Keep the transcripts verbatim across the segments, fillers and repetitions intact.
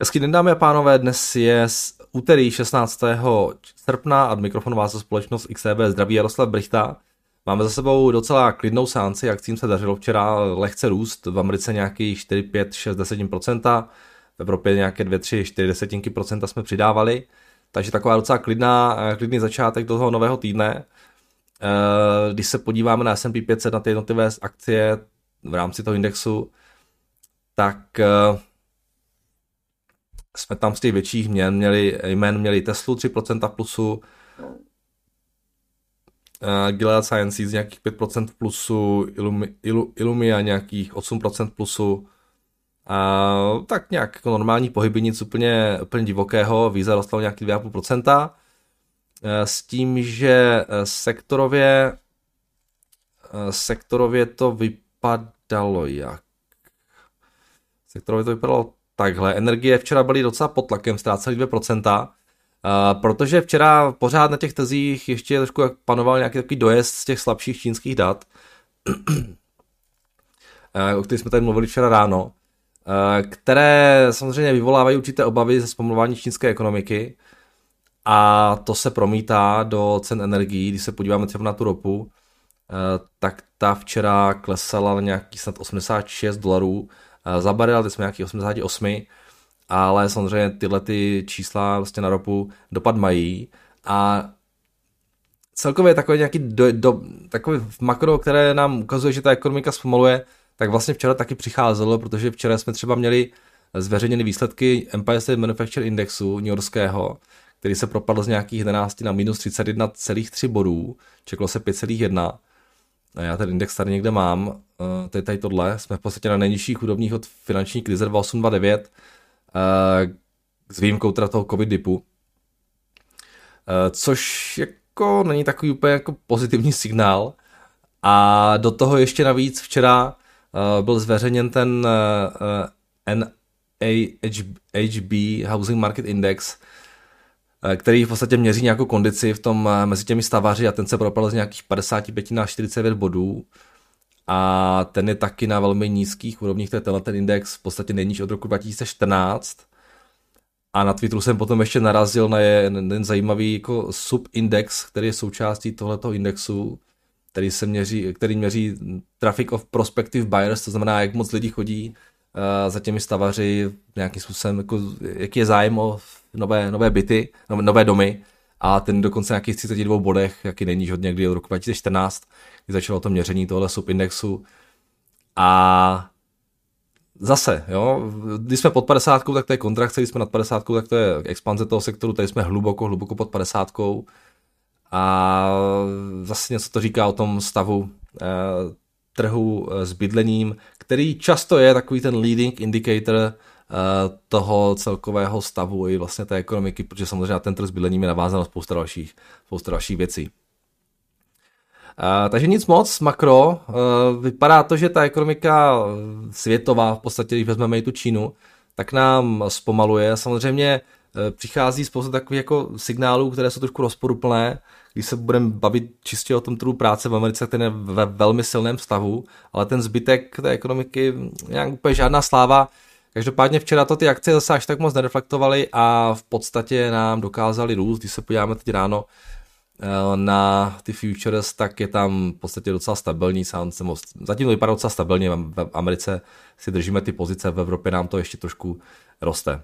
Hezký den, dámy a pánové, dnes je úterý šestnáctého srpna a mikrofon vás za společnost X E V zdraví Jaroslav Brychta. Máme za sebou docela klidnou sánci, akcím se dařilo včera lehce růst, v Americe nějaký čtyři, pět, šest, deset procent, v Evropě nějaké dvě, tři, čtyři desetinky procenta jsme přidávali, takže taková docela klidná, klidný začátek do toho nového týdne. Když se podíváme na S and P pět set, na ty jednotlivé akcie v rámci toho indexu, tak jsme tam z těch větších jmén měli, jmén měli Teslu tři procenta plusu, uh, Gilead Sciences nějakých pět procent plusu, Illumi, Illu, Illumia nějakých osm procent plusu, uh, tak nějak jako normální pohyby, nic úplně, úplně divokého, Visa dostalo nějakých dvě celé pět procenta, uh, s tím, že sektorově, uh, sektorově to vypadalo jak? Sektorově to vypadalo takhle, energie včera byly docela pod tlakem, ztrácely dvě procenta, uh, protože včera pořád na těch tezích ještě trošku panoval nějaký takový dojezd z těch slabších čínských dat, uh, o kterých jsme tady mluvili včera ráno, uh, které samozřejmě vyvolávají určité obavy ze zpomalování čínské ekonomiky a to se promítá do cen energií. Když se podíváme třeba na tu ropu, uh, tak ta včera klesala na nějaký snad osmdesát šest dolarů, za barel, teď jsme nějaký osmdesát osm, ale samozřejmě tyhle ty čísla prostě na ropu dopad mají a celkově takový nějaký do, do, takový makro, které nám ukazuje, že ta ekonomika zpomaluje, tak vlastně včera taky přicházelo, protože včera jsme třeba měli zveřejněny výsledky Empire State Manufacturing indexu newyorského, který se propadl z nějakých jedenáct na minus třicet jedna celá tři bodů, čekalo se pět celá jedna. Já ten index tady někde mám, tady, tady tohle, jsme v podstatě na nejnižších úrovních od finanční krize dva tisíce osm dva tisíce devět, s výjimkou teda toho covid dipu, což jako není takový úplně jako pozitivní signál a do toho ještě navíc včera byl zveřejněn ten N A H B Housing Market Index, který v podstatě měří nějakou kondici v tom, mezi těmi stavaři a ten se propadl z nějakých padesát pět na čtyřicet devět bodů a ten je taky na velmi nízkých úrovních, to je tenhle ten index v podstatě nejníž od roku dva tisíce čtrnáct a na Twitteru jsem potom ještě narazil na jeden zajímavý jako subindex, který je součástí tohoto indexu, který se měří, který měří traffic of prospective buyers, to znamená jak moc lidí chodí za těmi stavaři nějakým způsobem, jako, jaký je zájem o nové, nové byty, nové domy a ten dokonce nějakých třicet dva bodech, jaký nejníž od někdy od roku dva tisíce čtrnáct, kdy začalo to měření tohle subindexu a zase, jo, když jsme pod padesát, tak to je kontrakce, když jsme nad padesát, tak to je expanze toho sektoru, tady jsme hluboko, hluboko pod padesát a zase něco to říká o tom stavu eh, trhu s bydlením, který často je takový ten leading indicator uh, toho celkového stavu i vlastně té ekonomiky, protože samozřejmě na ten trh s bydlením je navázáno spousta dalších, spousta dalších věcí. Uh, takže nic moc, makro. Uh, vypadá to, že ta ekonomika světová, v podstatě když vezmeme i tu Čínu, tak nám zpomaluje. Samozřejmě uh, přichází spousta takových jako signálů, které jsou trošku rozporuplné. Když se budeme bavit čistě o tom trhu práce v Americe, ten je ve velmi silném stavu, ale ten zbytek té ekonomiky nějak úplně žádná sláva. Každopádně včera to ty akcie zase až tak moc nereflektovaly a v podstatě nám dokázaly růst. Když se podíváme teď ráno na ty futures, tak je tam v podstatě docela stabilní. Zatím to vypadá docela stabilně, v Americe si držíme ty pozice, v Evropě nám to ještě trošku roste.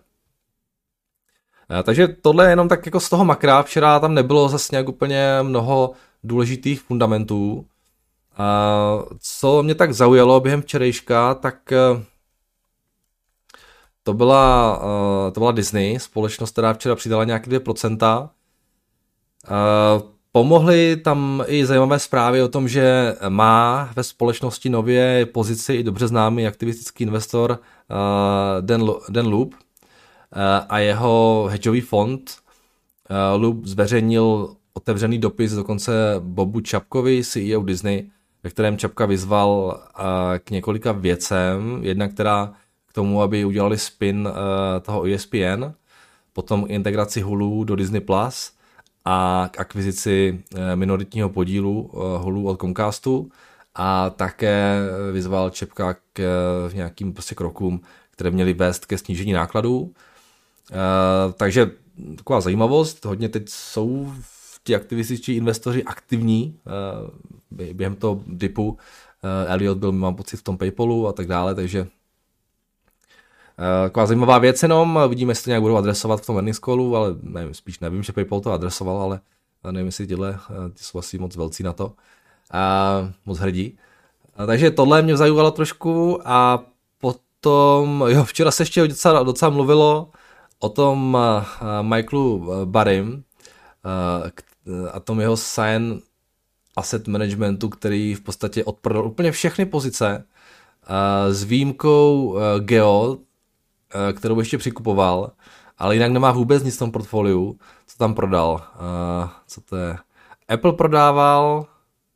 Takže tohle je jenom tak jako z toho makra, včera tam nebylo zase nějak úplně mnoho důležitých fundamentů. Co mě tak zaujalo během včerejška, tak to byla, to byla Disney, společnost, která včera přidala nějaké dvě procenta. Pomohly tam i zajímavé zprávy o tom, že má ve společnosti nově pozici i dobře známý aktivistický investor Dan Loop a jeho hedžový fond. Loop zveřejnil otevřený dopis dokonce Bobu Čapkovi, C E O Disney, ve kterém Čapka vyzval k několika věcem. Jedna, která k tomu, aby udělali spin toho E S P N, potom integraci Hulu do Disney Plus a k akvizici minoritního podílu Hulu od Comcastu a také vyzval Čapka k nějakým prostě krokům, které měly vést ke snížení nákladů. Uh, takže taková zajímavost, hodně teď jsou ti aktivističtí investoři aktivní uh, během toho dipu. Uh, Elliot byl, mám pocit, v tom PayPalu a tak dále, takže uh, taková zajímavá věc jenom, vidíme, jestli to nějak budou adresovat v tom earnings callu, ale nevím, spíš nevím, že PayPal to adresoval, ale nevím, jestli tyhle, uh, ty jsou asi moc velcí na to a uh, moc hrdí. Uh, takže tohle mě zajímalo trošku a potom, jo, včera se ještě docela, docela mluvilo o tom Michaelu Burrym a tom jeho Science Asset Managementu, který v podstatě odprodal úplně všechny pozice s výjimkou Geo, kterou ještě přikupoval, ale jinak nemá vůbec nic v tom portfoliu, co tam prodal. Co to je? Apple prodával,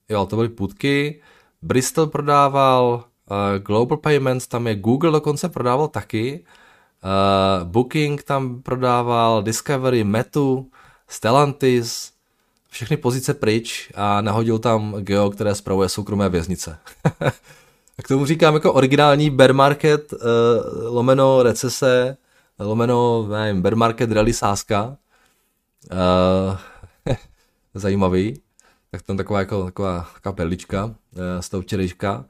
jo, to byly půtky, Bristol prodával, Global Payments tam je, Google dokonce prodával taky, Uh, Booking tam prodával, Discovery, Metu, Stellantis, všechny pozice pryč a nahodil tam Geo, které spravuje soukromé věznice. K tomu říkám jako originální bear market uh, lomeno recese, lomeno, nevím, bear market rally sázka. Uh, zajímavý. Tak tam taková jako taková kapelička uh, z toho včerejška.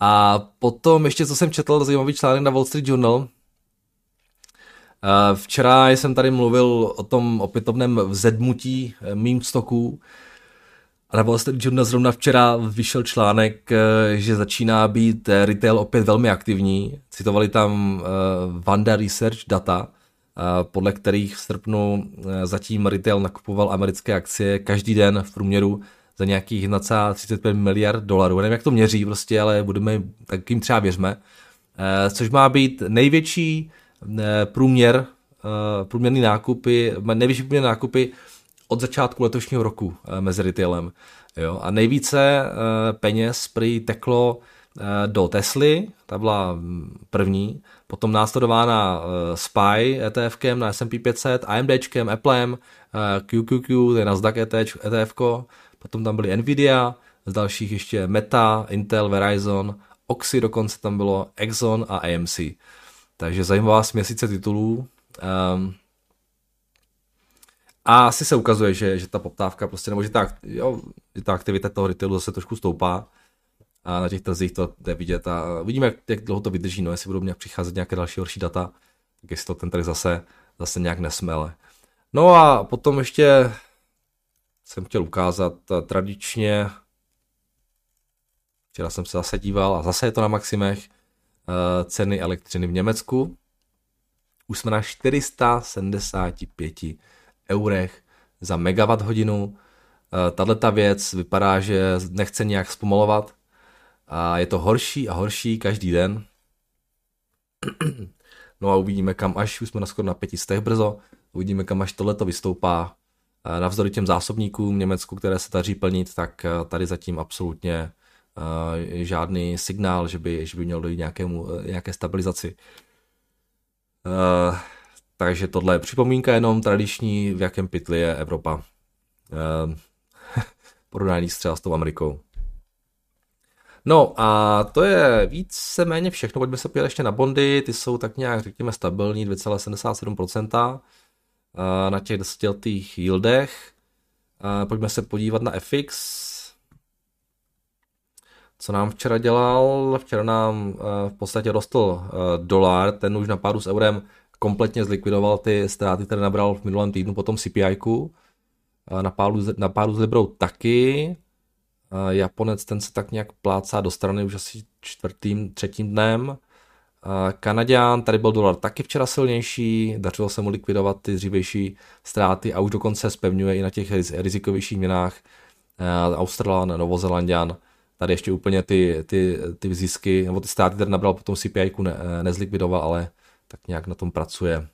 A potom ještě, co jsem četl, zajímavý článek na Wall Street Journal. Včera jsem tady mluvil o tom opětovném vzedmutí meme stoků a na Wall Street Journal zrovna včera vyšel článek, že začíná být retail opět velmi aktivní. Citovali tam Vanda Research data, podle kterých v srpnu zatím retail nakupoval americké akcie každý den v průměru za nějakých jedna celá třicet pět miliard dolarů. Nevím, jak to měří prostě, ale budeme, tak jim třeba věřme. Což má být největší průměr, průměrný nákupy, nejvyšší průměrné nákupy od začátku letošního roku mezi retailem. Jo? A nejvíce peněz prý teklo do Tesly, ta byla první, potom následována S P Y ETFkem na S and P pět set, AMDčkem, Applem, Q Q Q, to je Nasdaq ETFko, potom tam byly Nvidia, z dalších ještě Meta, Intel, Verizon, Oxy dokonce tam bylo, Exxon a A M C. Takže zajímavá směsice titulů. Um, a asi se ukazuje, že, že ta poptávka prostě, nebo že ta, jo, že ta aktivita toho retailu zase trošku stoupá. A na těch trzích to jde vidět. A uvidíme, jak, jak dlouho to vydrží. No, jestli budou nějak přicházet nějaké další horší data, tak jestli to ten trh zase, zase nějak nesmele. No a potom ještě jsem chtěl ukázat tradičně. Včera jsem se zase díval a zase je to na maximech. Ceny elektřiny v Německu. Už jsme na čtyři sta sedmdesát pět eurech za megawatt hodinu. Tato věc vypadá, že nechce nějak zpomalovat. A je to horší a horší každý den. No a uvidíme, kam až. Už jsme na skoro na pět set brzo. Uvidíme, kam až tohleto vystoupá. Navzdory těm zásobníkům v Německu, které se daří plnit, tak tady zatím absolutně Uh, žádný signál, že by, že by měl dojít nějakému, nějaké stabilizaci. Uh, takže tohle je připomínka jenom tradiční, v jakém pytli je Evropa. Uh, Porovnání třeba s tou Amerikou. No a to je víceméně všechno. Pojďme se podívat ještě na bondy, ty jsou tak nějak, řekněme, stabilní, dvě celá sedmdesát sedm procent uh, na těch desetiletých yieldech. Uh, pojďme se podívat na F X. Co nám včera dělal? Včera nám v podstatě rostl dolar, ten už na pádu s eurem kompletně zlikvidoval ty ztráty, které nabral v minulém týdnu po tom C P I ku. Na pádu, na pádu s librou taky. Japonec, ten se tak nějak plácá do strany už asi čtvrtým, třetím dnem. Kanaďan, tady byl dolar taky včera silnější, dařilo se mu likvidovat ty dřívější ztráty a už dokonce zpevňuje i na těch rizikovějších měnách. Australan, Novozélanďan. Tady ještě úplně ty, ty, ty zisky, nebo ty státy, které nabral potom C P I ku, ne, nezlikvidoval, ale tak nějak na tom pracuje.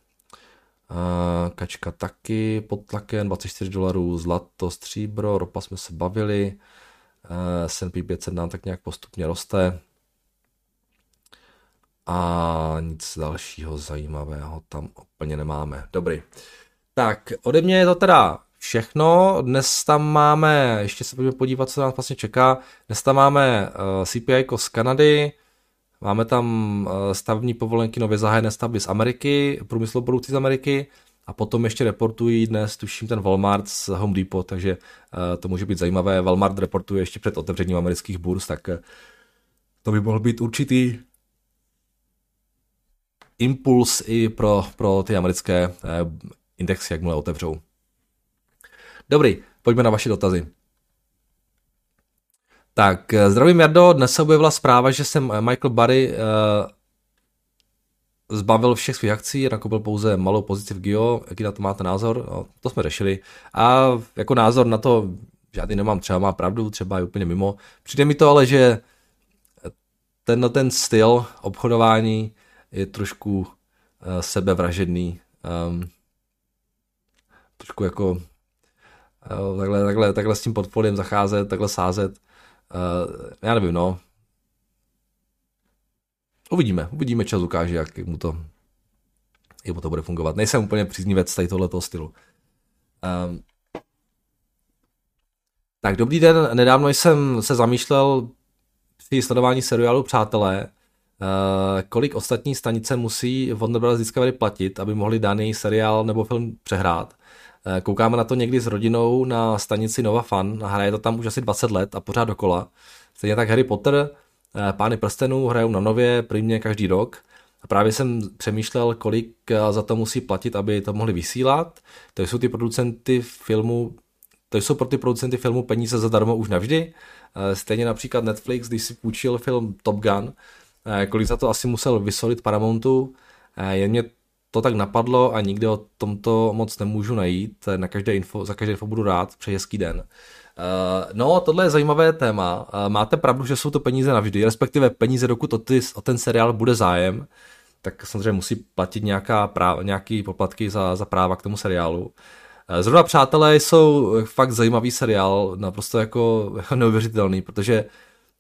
Kačka taky pod tlakem, dvacet čtyři dolarů, zlato, stříbro, ropa jsme se bavili, S and P pět set nám tak nějak postupně roste. A nic dalšího zajímavého tam úplně nemáme. Dobrý. Tak, ode mě je to teda všechno. Dnes tam máme, ještě se budeme podívat, co nás vlastně čeká. Dnes tam máme C P I ko z Kanady, Máme tam stavební povolenky nově zahájené stavby z Ameriky, průmyslovou produkci z Ameriky a potom ještě reportují dnes, tuším, ten Walmart z Home Depot, takže to může být zajímavé. Walmart reportuje ještě před otevřením amerických burz, tak to by mohl být určitý impuls i pro, pro ty americké indexy, jakmile otevřou. Dobrý, pojďme na vaše dotazy. Tak, zdravím Jardo, dnes se objevila zpráva, že se Michael Burry e, zbavil všech svých akcí, nakoupil pouze malou pozici v Geo, jaký na to máte názor? No, to jsme řešili. A jako názor na to žádný nemám, třeba má pravdu, třeba je úplně mimo. Přijde mi to ale, že tenhle ten styl obchodování je trošku e, sebevražedný. E, trošku jako e, takhle, takhle, takhle s tím portfoliem zacházet, takhle sázet. Uh, já nevím, no. Uvidíme, uvidíme, čas ukáže, jak mu to, jak mu to bude fungovat. Nejsem úplně příznivec tady tohletoho stylu. Uh, tak, dobrý den, nedávno jsem se zamýšlel při sledování seriálu Přátelé, uh, kolik ostatní stanice musí Warner Bros. Discovery platit, aby mohli daný seriál nebo film přehrát. Koukáme na to někdy s rodinou na stanici Nova Fun, hraje to tam už asi dvacet let a pořád dokola. Stejně tak Harry Potter, Pány prstenů hrajou na Nově prvně každý rok. A právě jsem přemýšlel, kolik za to musí platit, aby to mohli vysílat. To jsou ty producenty filmu, to jsou pro ty producenty filmu peníze zadarmo už navždy. Stejně například Netflix, když si půjčil film Top Gun, kolik za to asi musel vysolit Paramountu. Jen mě to tak napadlo a nikde o tomto moc nemůžu najít. Na každé info, za každé info budu rád, přeji hezký den. Uh, no, tohle je zajímavé téma. Uh, máte pravdu, že jsou to peníze navždy, respektive peníze, dokud o, ty, o ten seriál bude zájem, tak samozřejmě musí platit nějaká práva, nějaký poplatky za, za práva k tomu seriálu. Uh, zrovna Přátelé jsou fakt zajímavý seriál, naprosto jako neuvěřitelný, protože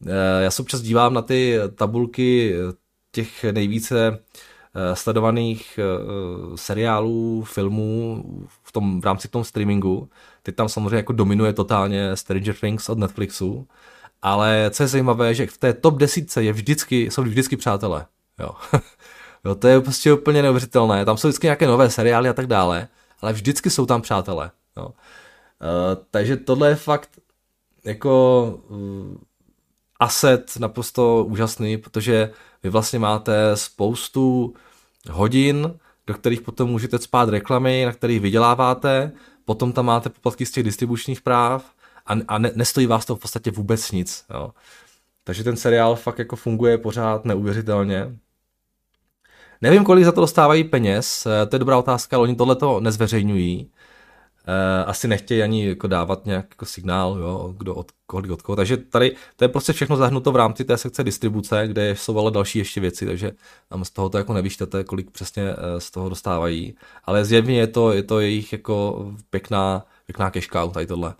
uh, já se občas dívám na ty tabulky těch nejvíce sledovaných seriálů, filmů v, tom, v rámci tom streamingu. Teď tam samozřejmě jako dominuje totálně Stranger Things od Netflixu, ale co je zajímavé, že v té top desítce je vždycky, jsou vždycky Přátelé. Jo. Jo, to je prostě úplně neuvěřitelné. Tam jsou vždycky nějaké nové seriály a tak dále, ale vždycky jsou tam Přátelé. Jo. Uh, takže tohle je fakt jako uh, asset naprosto úžasný, protože vy vlastně máte spoustu hodin, do kterých potom můžete cpát reklamy, na kterých vyděláváte, potom tam máte poplatky z těch distribučních práv a, a ne, nestojí vás to v podstatě vůbec nic. Jo. Takže ten seriál fakt jako funguje pořád neuvěřitelně. Nevím, kolik za to dostávají peněz, to je dobrá otázka, ale oni tohleto nezveřejňují. Asi nechtějí ani jako dávat nějaký jako signál, jo, kdo od koho, od koho. Takže tady to je prostě všechno zahnuto v rámci té sekce distribuce, kde jsou ale další ještě věci, takže tam z toho to jako nevyčtete, kolik přesně z toho dostávají. Ale zjevně je to, je to jejich jako pěkná, pěkná cash cow tady tohle.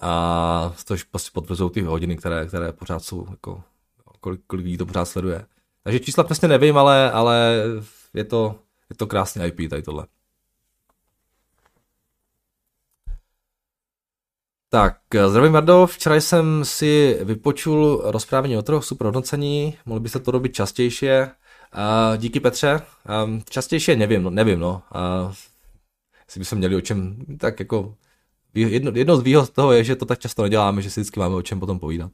A to prostě potvrzují ty hodiny, které, které pořád jsou, jako, kolik, kolik lidí to pořád sleduje. Takže čísla přesně nevím, ale, ale je to, je to krásný I P tady tohle. Tak, zdravím Jardo, včera jsem si vypočul rozprávění o trhu, super hodnocení, mohli byste to robit častější. Uh, díky Petře, um, častější nevím, no, nevím no, uh, jestli bychom měli o čem, tak jako, jedno, jedno z výhod toho je, že to tak často neděláme, že si vždycky máme o čem potom povídat.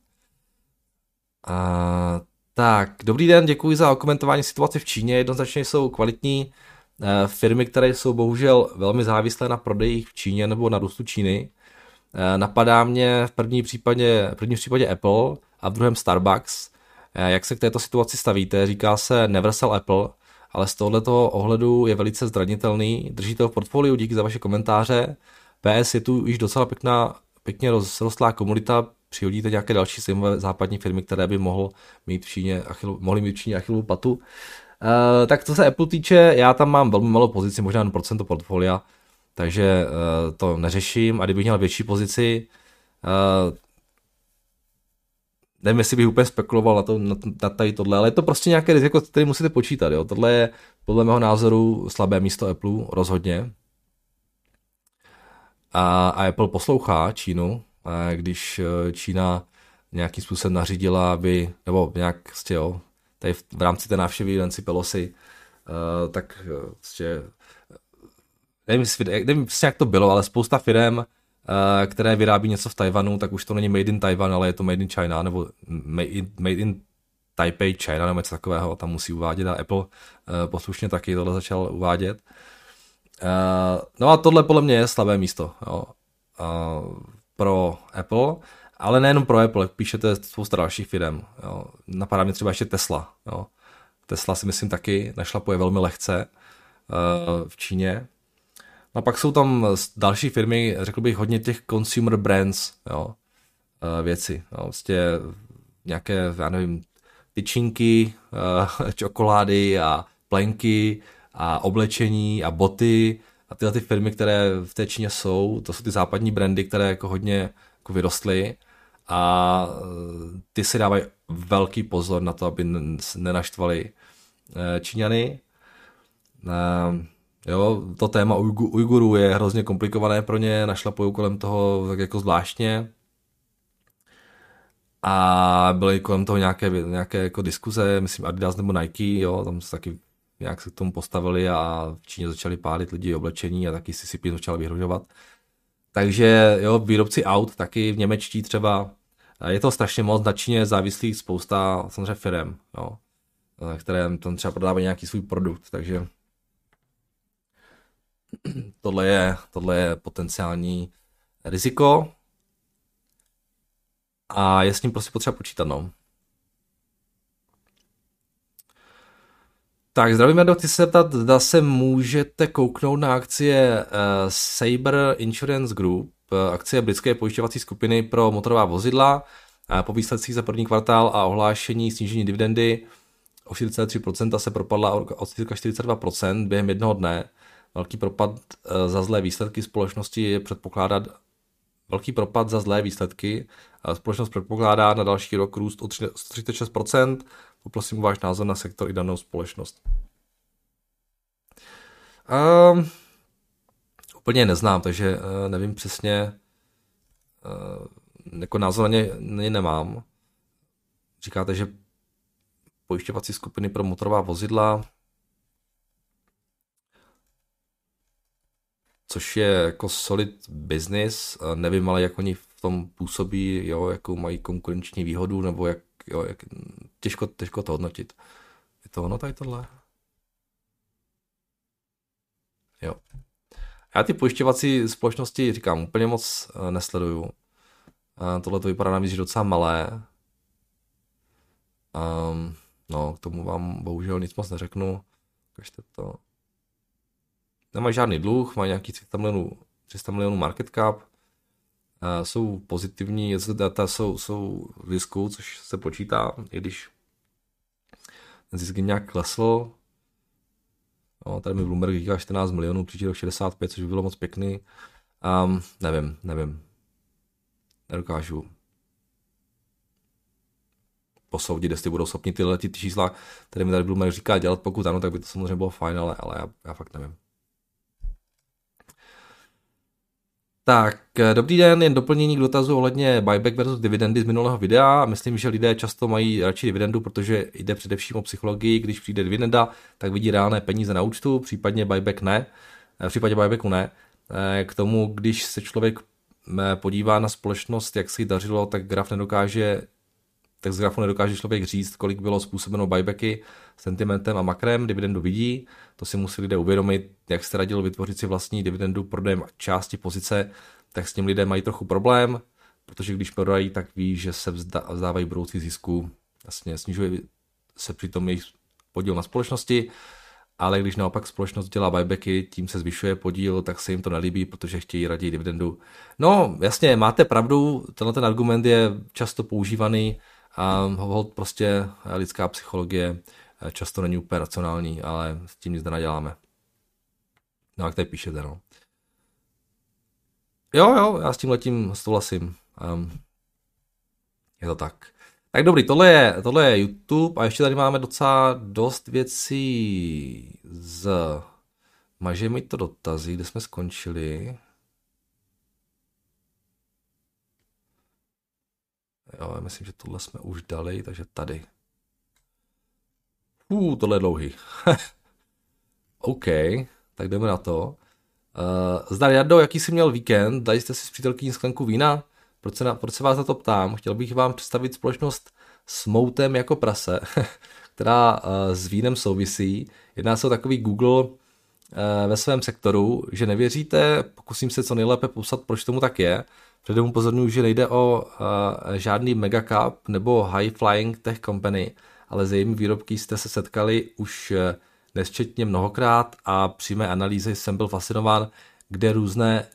Uh, tak, dobrý den, děkuji za komentování situace v Číně, jednoznačně jsou kvalitní uh, firmy, které jsou bohužel velmi závislé na prodejích v Číně nebo na růstu Číny. Napadá mě v prvním případě, v prvním případě Apple a v druhém Starbucks. Jak se k této situaci stavíte? Říká se never sell Apple, ale z tohoto ohledu je velice zranitelný. Držíte ho v portfoliu, díky za vaše komentáře. P S, je tu již docela pěkná, pěkně rozrostlá komunita. Přihodíte nějaké další zajímavé západní firmy, které by mohl mít v Číně achilu, mohly mít v Číně achilovou patu. E, tak co se Apple týče, já tam mám velmi malou pozici, možná jen procento portfolia. Takže uh, to neřeším a kdybych měl větší pozici, uh, nevím, jestli bych úplně spekuloval na, to, na, na tady tohle, ale je to prostě nějaké riziko, které musíte počítat. Jo? Tohle je podle mého názoru slabé místo Apple, rozhodně. A, a Apple poslouchá Čínu, když Čína nějakým způsobem nařídila, aby, nebo nějak, jo, tady v, v rámci té návštěvy Nancy Pelosi, uh, tak prostě, nevím, nevím, jak to bylo, ale spousta firem, uh, které vyrábí něco v Tajvanu, tak už to není made in Taiwan, ale je to made in China, nebo made in, made in Taipei China, nebo něco takového, tam musí uvádět, a Apple uh, poslušně taky tohle začal uvádět. Uh, no a tohle podle mě je slabé místo, jo, uh, pro Apple, ale nejenom pro Apple, píšete spousta dalších firem. Jo. Napadá mě třeba ještě Tesla. Jo. Tesla si myslím taky našlapuje velmi lehce uh, v Číně. No a pak jsou tam další firmy, řekl bych hodně těch consumer brands, jo, uh, věci. Jo. Vlastně nějaké, já nevím, tyčinky, uh, čokolády a plenky a oblečení a boty a tyhle ty firmy, které v té Číně jsou, to jsou ty západní brandy, které jako hodně jako vyrostly, a ty si dávají velký pozor na to, aby nenaštvali Číňany. Jo, to téma Ujgurů je hrozně komplikované pro ně, našlapují kolem toho tak jako zvláštně a byly kolem toho nějaké, nějaké jako diskuze, myslím Adidas nebo Nike, jo, tam se taky nějak se k tomu postavili a v Číně začali pálit lidi oblečení a taky C C P začal vyhrožovat. Takže jo, výrobci aut taky v němečtí třeba, je to strašně moc, na Číně závislých spousta samozřejmě firem, jo, které tam třeba prodávají nějaký svůj produkt, takže tohle je, tohle je potenciální riziko a je s ním prostě potřeba počítat, no. Tak zdravím, Jardo, chci se ptat, zda se můžete kouknout na akcie uh, Sabre Insurance Group, uh, akcie britské pojišťovací skupiny pro motorová vozidla, uh, po výsledcích za první kvartál a ohlášení snížení dividendy o čtyřicet tři procent se propadla o cirka čtyřicet dva procent během jednoho dne. Velký propad uh, za zlé výsledky společnosti je předpokládat, velký propad za zlé výsledky uh, společnost předpokládá na další rok růst o třicet šest procent. Poprosím o váš názor na sektor i danou společnost. Um, úplně neznám, takže uh, nevím přesně, uh, jako názor na ně, na ně nemám. Říkáte, že pojišťovací skupiny pro motorová vozidla, což je jako solid business, uh, nevím, ale jak oni v tom působí, jo, jakou mají konkurenční výhodu, nebo jak, jo, jak, těžko, těžko to hodnotit. Je to ono tady tohle? Jo. Já ty pojišťovací společnosti, říkám, úplně moc nesleduju. Tohle to vypadá navíc, že docela malé. Um, no, k tomu vám bohužel nic moc neřeknu. Ukažte to. Nemají žádný dluh, mají nějaký tři sta milionů market cap. Uh, jsou pozitivní, data jsou, jsou v zisku, což se počítá, i když ten zisk jim nějak klesl. No, tady mi Bloomberg říká čtrnáct milionů, příští rok šedesát pět, což by bylo moc pěkný. Um, nevím, nevím. Nedokážu posoudit, jestli budou schopni tyhle ty čísla, které mi tady Bloomberg říká dělat, pokud ano, tak by to samozřejmě bylo fajn, ale, ale já, já fakt nevím. Tak, dobrý den, jen doplnění k dotazu ohledně buyback versus dividendy z minulého videa. Myslím, že lidé často mají radši dividendu, protože jde především o psychologii. Když přijde dividenda, tak vidí reálné peníze na účtu, případně buyback ne. V případě buybacku ne. K tomu, když se člověk podívá na společnost, jak se jí dařilo, tak graf nedokáže, tak z grafu nedokáže člověk říct, kolik bylo způsobeno buybacky sentimentem a makrem, dividendu vidí, to si musí lidé uvědomit, jak se radilo vytvořit si vlastní dividendu prodejem části pozice, tak s tím lidé mají trochu problém, protože když prodají, tak ví, že se vzdávají budoucí zisku, jasně snižuje se přitom jejich podíl na společnosti, ale když naopak společnost dělá buybacky, tím se zvyšuje podíl, tak se jim to nelíbí, protože chtějí raději dividendu. No jasně, máte pravdu, tenhle ten argument je často používaný, a hold prostě lidská psychologie často není úplně racionální, ale s tím nic nenaděláme. No jak tady píšete, no. Jo, jo, já s tím letím souhlasím. Um, je to tak. Tak dobrý, tohle je, tohle je YouTube a ještě tady máme docela dost věcí z... Maže mi to dotazy, kde jsme skončili. Jo, já myslím, že tohle jsme už dali, takže tady. Uuu, tohle je dlouhý. OK, tak jdeme na to. Uh, Zdar Jardo, jaký jsi měl víkend? Dali jste si s přítelkyní sklenku vína? Proč se, na, proč se vás na to ptám? Chtěl bych vám představit společnost s moutem jako prase, která uh, s vínem souvisí. Jedná se o takový Google uh, ve svém sektoru, že nevěříte, pokusím se co nejlépe popsat, proč tomu tak je. Předem upozorňuji, že nejde o uh, žádný megacup nebo high flying tech company, ale s jejími výrobky jste se setkali už uh, nesčetně mnohokrát a při mé analýze jsem byl fascinován, kde různé,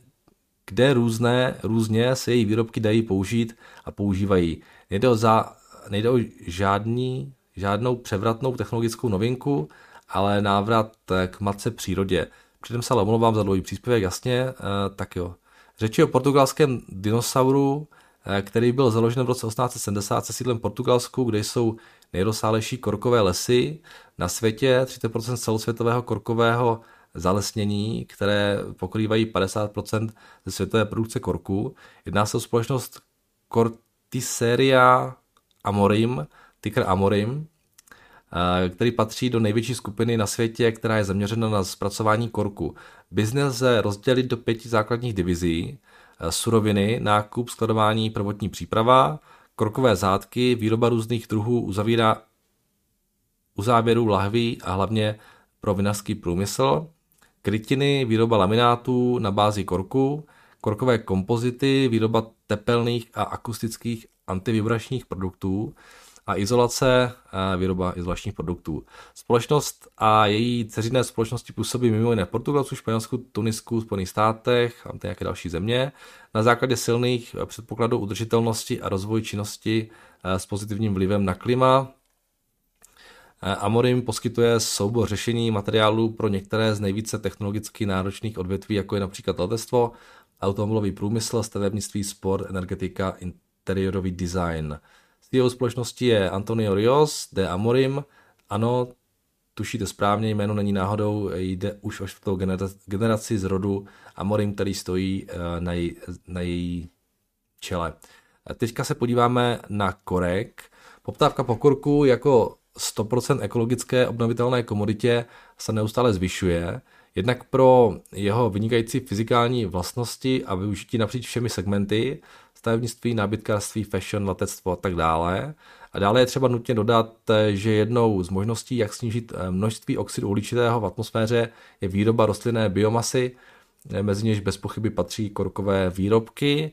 kde různé, různě se její výrobky dají použít a používají. Nejde o, za, nejde o žádný, žádnou převratnou technologickou novinku, ale návrat k matce přírodě. Předem se ale omlouvám za dlouhý příspěvek, jasně, tak jo. Řeč je o portugalském dinosauru, který byl založen v roce osmnáct set sedmdesát se sídlem Portugalsku, kde jsou nejrozsáhlejší korkové lesy na světě, třicet procent celosvětového korkového zalesnění, které pokrývají padesát procent ze světové produkce korku. Jedná se o společnost Corticeria Amorim, ticker Amorim, který patří do největší skupiny na světě, která je zaměřena na zpracování korku. Biznes se rozdělí do pěti základních divizí: suroviny, nákup, skladování, prvotní příprava, korkové zátky, výroba různých druhů, uzavírá uzávěrů, lahví a hlavně pro vinařský průmysl, krytiny, výroba laminátů na bázi korku, korkové kompozity, výroba tepelných a akustických antivibračních produktů a izolace, výroba izolačních produktů. Společnost a její dceřiné společnosti působí mimo jiné v Portugalsku, Španělsku, Tunisku, Spojených státech a nějaké další země na základě silných předpokladů udržitelnosti a rozvoji činnosti s pozitivním vlivem na klima. Amorim poskytuje soubor řešení materiálů pro některé z nejvíce technologicky náročných odvětví, jako je například letectvo, automobilový průmysl, stavebnictví, sport, energetika, interiérový design. C E O společnosti je Antonio Rios de Amorim. Ano, tušíte správně, jméno není náhodou, jde už o čtvrtou generaci z rodu Amorim, který stojí na její, na její čele. Teďka se podíváme na korek. Poptávka po korku jako sto procent ekologické obnovitelné komoditě se neustále zvyšuje, jednak pro jeho vynikající fyzikální vlastnosti a využití napříč všemi segmenty, stavebnictví, nábytkářství, fashion, letectvo a tak dále. A dále je třeba nutně dodat, že jednou z možností, jak snížit množství oxidu uhličitého v atmosféře, je výroba rostlinné biomasy, mezi něž bez pochyby patří korkové výrobky.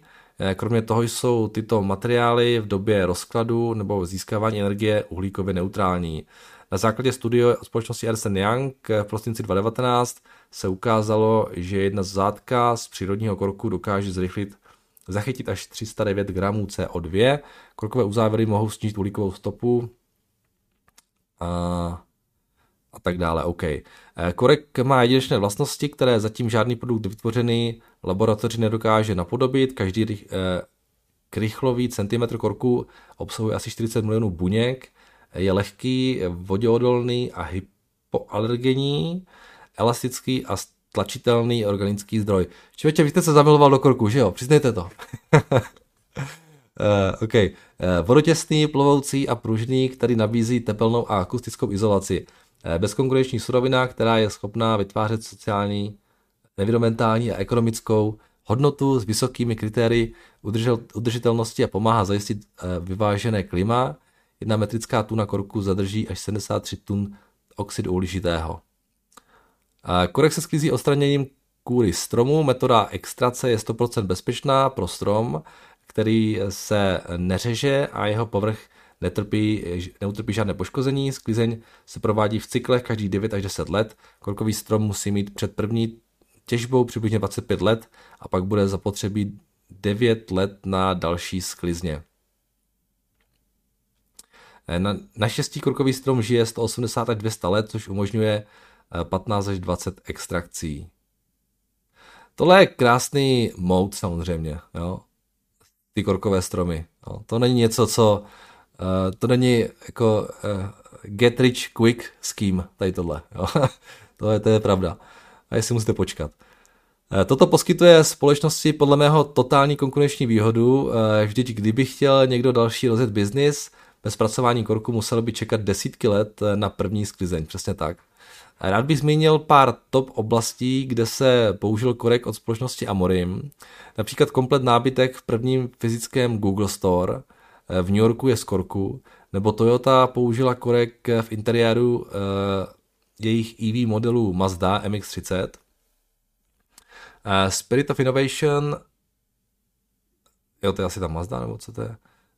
Kromě toho jsou tyto materiály v době rozkladu nebo získávání energie uhlíkově neutrální. Na základě studie společnosti Ernst and Young v prosinci dva tisíce devatenáct se ukázalo, že jedna zátka z přírodního korku dokáže zrychlit, zachytit až tři sta devět gramů C O dva. Korkové uzávěry mohou snížit uhlíkovou stopu a, a tak dále. Okay. Korek má jedinečné vlastnosti, které zatím žádný produkt vytvořený v laboratoři nedokáže napodobit. Každý rych, eh, krychlový centimetr korku obsahuje asi čtyřicet milionů buněk. Je lehký, voděodolný a hypoalergenní, elastický a tlačitelný organický zdroj. Člověče, vy jste se zamiloval do korku, že jo? Přiznejte to. uh, OK. Uh, vodotěsný, plovoucí a pružný, který nabízí tepelnou a akustickou izolaci. Uh, bezkonkurenční surovina, která je schopná vytvářet sociální, environmentální a ekonomickou hodnotu s vysokými kritérii udržel, udržitelnosti a pomáhá zajistit uh, vyvážené klima. Jedna metrická tuna korku zadrží až sedmdesát tři tun oxidu uhličitého. Korek se sklízí odstraněním kůry stromu, metoda extrace je sto procent bezpečná pro strom, který se neřeže a jeho povrch netrpí, neutrpí žádné poškození. Sklizeň se provádí v cyklech každých devět až deset let, korkový strom musí mít před první těžbou přibližně dvacet pět let a pak bude zapotřebí devět let na další sklizně. Na, naštěstí korkový strom žije sto osmdesát až dvě stě let, což umožňuje patnáct až dvacet extrakcí. Tohle je krásný mout samozřejmě, jo? Ty korkové stromy. Jo? To není něco, co... Uh, to není jako uh, get rich quick scheme, tady tohle. Jo? to, je, to je pravda. A jestli musíte počkat. Uh, toto poskytuje společnosti podle mého totální konkurenční výhodu. Uh, vždyť kdyby chtěl někdo další rozjet biznis, ve zpracování korku muselo by čekat desítky let na první sklizeň, přesně tak. Rád bych zmínil pár top oblastí, kde se použil korek od společnosti Amorim. Například komplet nábytek v prvním fyzickém Google Store, v New Yorku je z korku, nebo Toyota použila korek v interiéru eh, jejich E V modelů Mazda M X třicet. Eh, Spirit of Innovation, jo, to je asi ta Mazda, nebo co to je,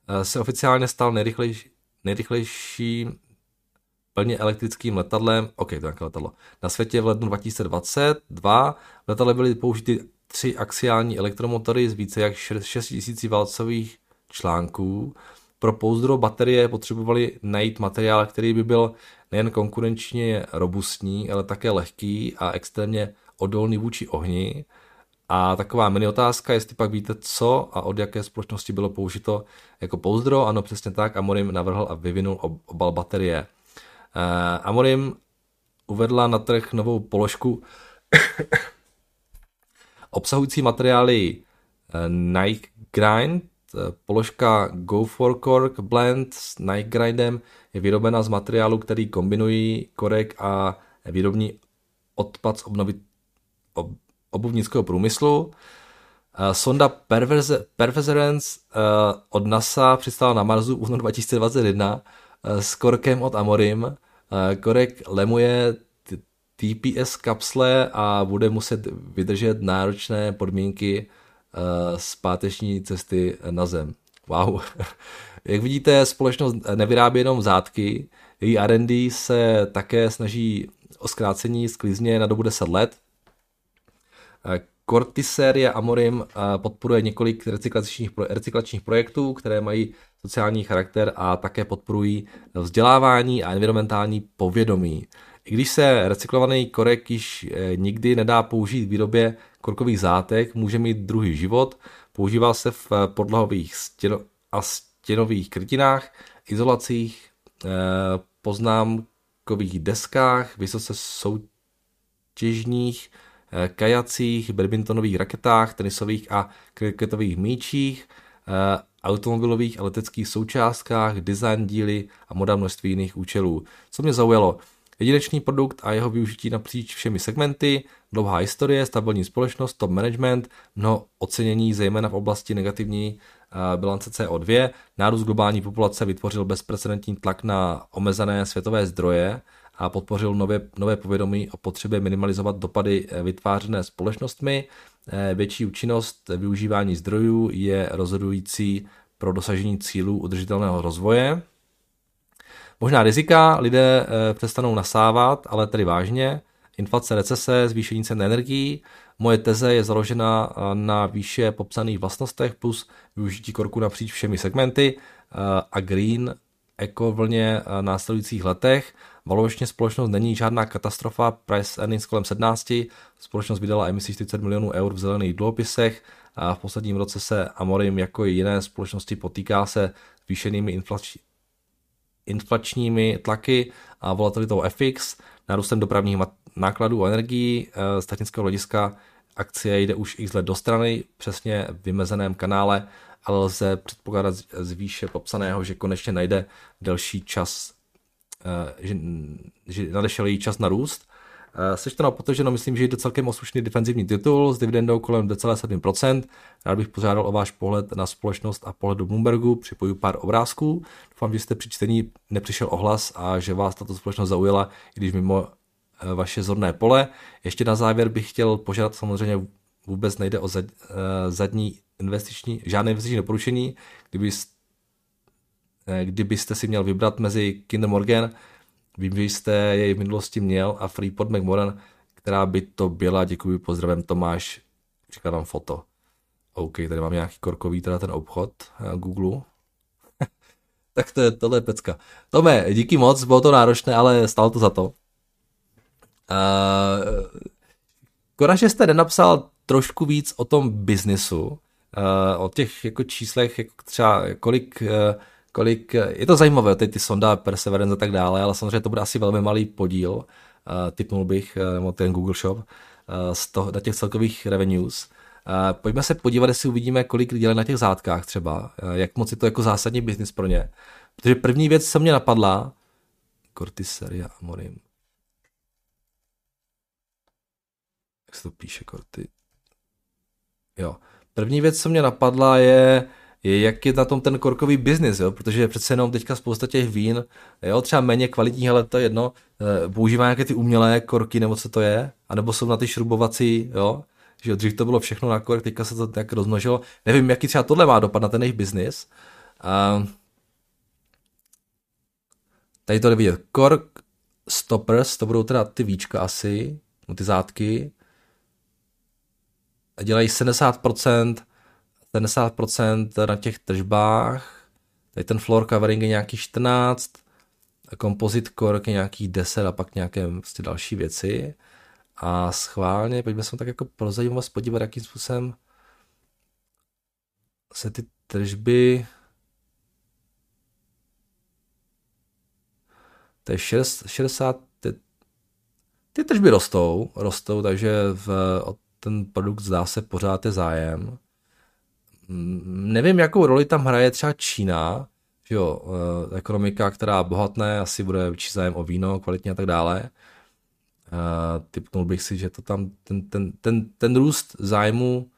eh, se oficiálně stal nejrychlejší, nejrychlejší plně elektrickým letadlem, ok, to je nějaké letadlo, na světě v lednu dva tisíce dvacet dva. V letadle byly použity tři axiální elektromotory z více jak šest tisíc válcových článků. Pro pouzdro baterie potřebovali najít materiál, který by byl nejen konkurenčně robustní, ale také lehký a extrémně odolný vůči ohni. A taková mini otázka, jestli pak víte, co a od jaké společnosti bylo použito jako pouzdro. Ano, přesně tak, Amorim navrhl a vyvinul obal baterie. Amorim uvedla na trh novou položku obsahující materiály Nike Grind. Položka Go for Cork Blend s Nike Grindem je vyrobena z materiálu, který kombinují korek a výrobní odpad z obnovit, ob, obuvnického průmyslu. Sonda Perverse, Perseverance od NASA přistála na Marsu v únoru dva tisíce dvacet jedna s korkem od Amorim. Korek lemuje T P S kapsle a bude muset vydržet náročné podmínky z páteční cesty na zem. Wow. Jak vidíte, společnost nevyrábí jenom zátky, její R and D se také snaží o zkrácení sklizně na dobu deset let. Kortisérie Amorim podporuje několik recyklačních, recyklačních projektů, které mají sociální charakter a také podporují vzdělávání a environmentální povědomí. I když se recyklovaný korek již nikdy nedá použít v výrobě korkových zátek, může mít druhý život, používá se v podlahových stěno- a stěnových krytinách, izolacích, poznámkových deskách, vysoce soutěžních kajacích, badmintonových raketách, tenisových a kriketových míčích, automobilových a leteckých součástkách, design díly a moda množství jiných účelů. Co mě zaujalo? Jedinečný produkt a jeho využití napříč všemi segmenty, dlouhá historie, stabilní společnost, top management, mnoho ocenění, zejména v oblasti negativní bilance C O dva, nárůst globální populace vytvořil bezprecedentní tlak na omezené světové zdroje a podpořil nové, nové povědomí o potřebě minimalizovat dopady vytvářené společnostmi. Větší účinnost využívání zdrojů je rozhodující pro dosažení cílů udržitelného rozvoje. Možná rizika, lidé přestanou nasávat, ale tedy vážně. Inflace, recese, zvýšení cen energií. Moje teze je založena na výše popsaných vlastnostech plus využití korku napříč všemi segmenty a green ekovlně v následujících letech. Valuačně společnost není žádná katastrofa, price earnings kolem sedmnáct. Společnost vydala emisi čtyřicet milionů eur v zelených dluhopisech. A v posledním roce se Amorim jako i jiné společnosti potýká se zvýšenými inflací. inflačními tlaky a volatilitou F X, nárůstem dopravních mat- nákladů a energií. Z technického hlediska akcie jde už x let do strany, přesně v vymezeném kanále, ale lze předpokládat z výše popsaného, že konečně najde delší čas, že, že nadešel její čas na růst. Sečteno a podtrženo, myslím, že jde celkem o slušný defenzivní titul s dividendou kolem dvě celé sedm procenta. Rád bych požádal o váš pohled na společnost a pohled do Bloombergu, připoju pár obrázků. Doufám, že jste při čtení nepřišel ohlas a že vás tato společnost zaujala, i když mimo vaše zorné pole. Ještě na závěr bych chtěl požádat, samozřejmě vůbec nejde o zad, zadní investiční, žádné investiční doporučení, kdyby, kdybyste si měl vybrat mezi Kinder Morgan, vím, že jste jej v minulosti měl, a Freeport McMoran, která by to byla. Děkuji, pozdravem Tomáš, přikladám foto. OK, tady mám nějaký korkový, teda ten obchod Google. Tak to je, tohle je pecka. Tome, díky moc, bylo to náročné, ale stalo to za to. Uh, Konečně jste nenapsal trošku víc o tom biznisu, uh, o těch jako číslech, jako třeba kolik... Uh, Kolik, je to zajímavé, teď ty sonda, Perseverance a tak dále, ale samozřejmě to bude asi velmi malý podíl, uh, typnul bych, nebo ten Google Shop, uh, z toho, na těch celkových revenues. Uh, pojďme se podívat, jestli uvidíme, kolik lidí dělá na těch zátkách třeba, uh, jak moc je to jako zásadní biznis pro ně. Protože první věc, co mě napadla, Cortisaria Amorim. Jak se to píše, Corti? Jo. První věc, co mě napadla, je, je jak je na tom ten korkový biznis, jo, protože je přece jenom teďka spousta těch vín, jo, třeba méně kvalitních, ale to je jedno, používá nějaké ty umělé korky, nebo co to je, anebo jsou na ty šrubovací, jo, že dřív to bylo všechno na kork, teďka se to tak rozmnožilo. Nevím, jaký třeba tohle má dopad na ten jejich biznis. Uh, tady to jde vidět. Cork stoppers, to budou teda ty víčka asi, no ty zátky. Dělají sedmdesát procent, sedmdesát procent na těch tržbách. Tady ten floor covering je nějaký čtrnáct, kompozit cork je nějaký deset a pak nějaké vlastně další věci. A schválně, pojďme se tak jako pro zajímavost podívat, jakým způsobem se ty tržby... To je šedesát, šedesát ty, ty tržby rostou, rostou, takže v, o ten produkt zdá se pořád je zájem. Nevím, jakou roli tam hraje třeba Čína, že jo, ekonomika, která bohatne, asi bude větší zájem o víno, kvalitně a tak dále. Uh, typnul bych si, že to tam ten, ten, ten, ten růst zájmu,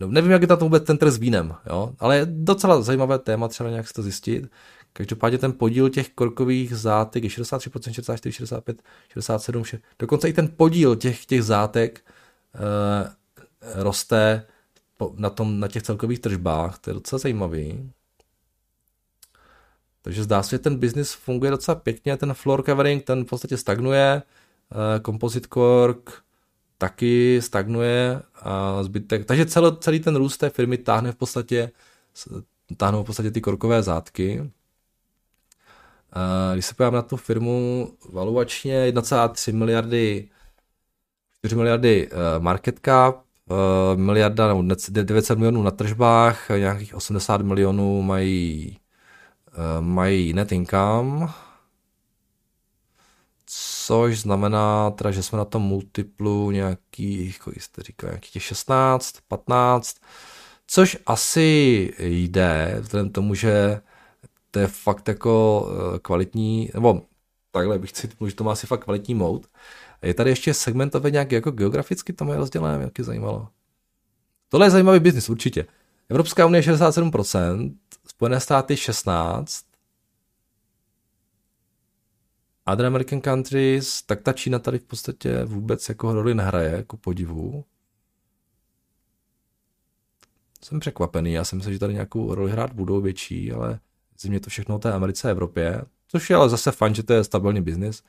no, nevím, jak je tam vůbec ten trh s vínem, jo? Ale je docela zajímavé téma, třeba nějak si to zjistit. Každopádně ten podíl těch korkových zátek je šedesát tři procent, šedesát čtyři, šedesát pět, šedesát sedm, šedesát, dokonce i ten podíl těch, těch zátek uh, roste po, na, tom, na těch celkových tržbách, to je docela zajímavý. Takže zdá se, že ten biznis funguje docela pěkně, ten floor covering, ten v podstatě stagnuje, Composite Cork taky stagnuje a zbytek, takže celý, celý ten růst té firmy táhne v podstatě, táhnou v podstatě ty korkové zátky. Když se podívám na tu firmu, valuačně jedna celá tři miliardy, čtyři miliardy market cap, miliarda nebo devět set milionů na tržbách, nějakých osmdesát milionů mají, mají net income. Což znamená teda, že jsme na tom multiplu nějakých, kolik jste říkal, nějakých těch šestnáct, patnáct, což asi jde, vzhledem tomu, že to je fakt jako kvalitní, nebo takhle bych si typnul, že to má asi fakt kvalitní moat. Je tady ještě segmentové nějaké jako geograficky, to mě rozdělené, mě taky zajímalo. Tohle je zajímavý biznis určitě. Evropská unie šedesát sedm procent, Spojené státy šestnáct procent, Other American countries, tak ta Čína tady v podstatě vůbec jako roli nehraje, jako podivu. Jsem překvapený, já jsem myslel, že tady nějakou roli hrát budou větší, ale zřejmě to všechno o té Americe a Evropě, což je ale zase fajn, že to je stabilní biznis.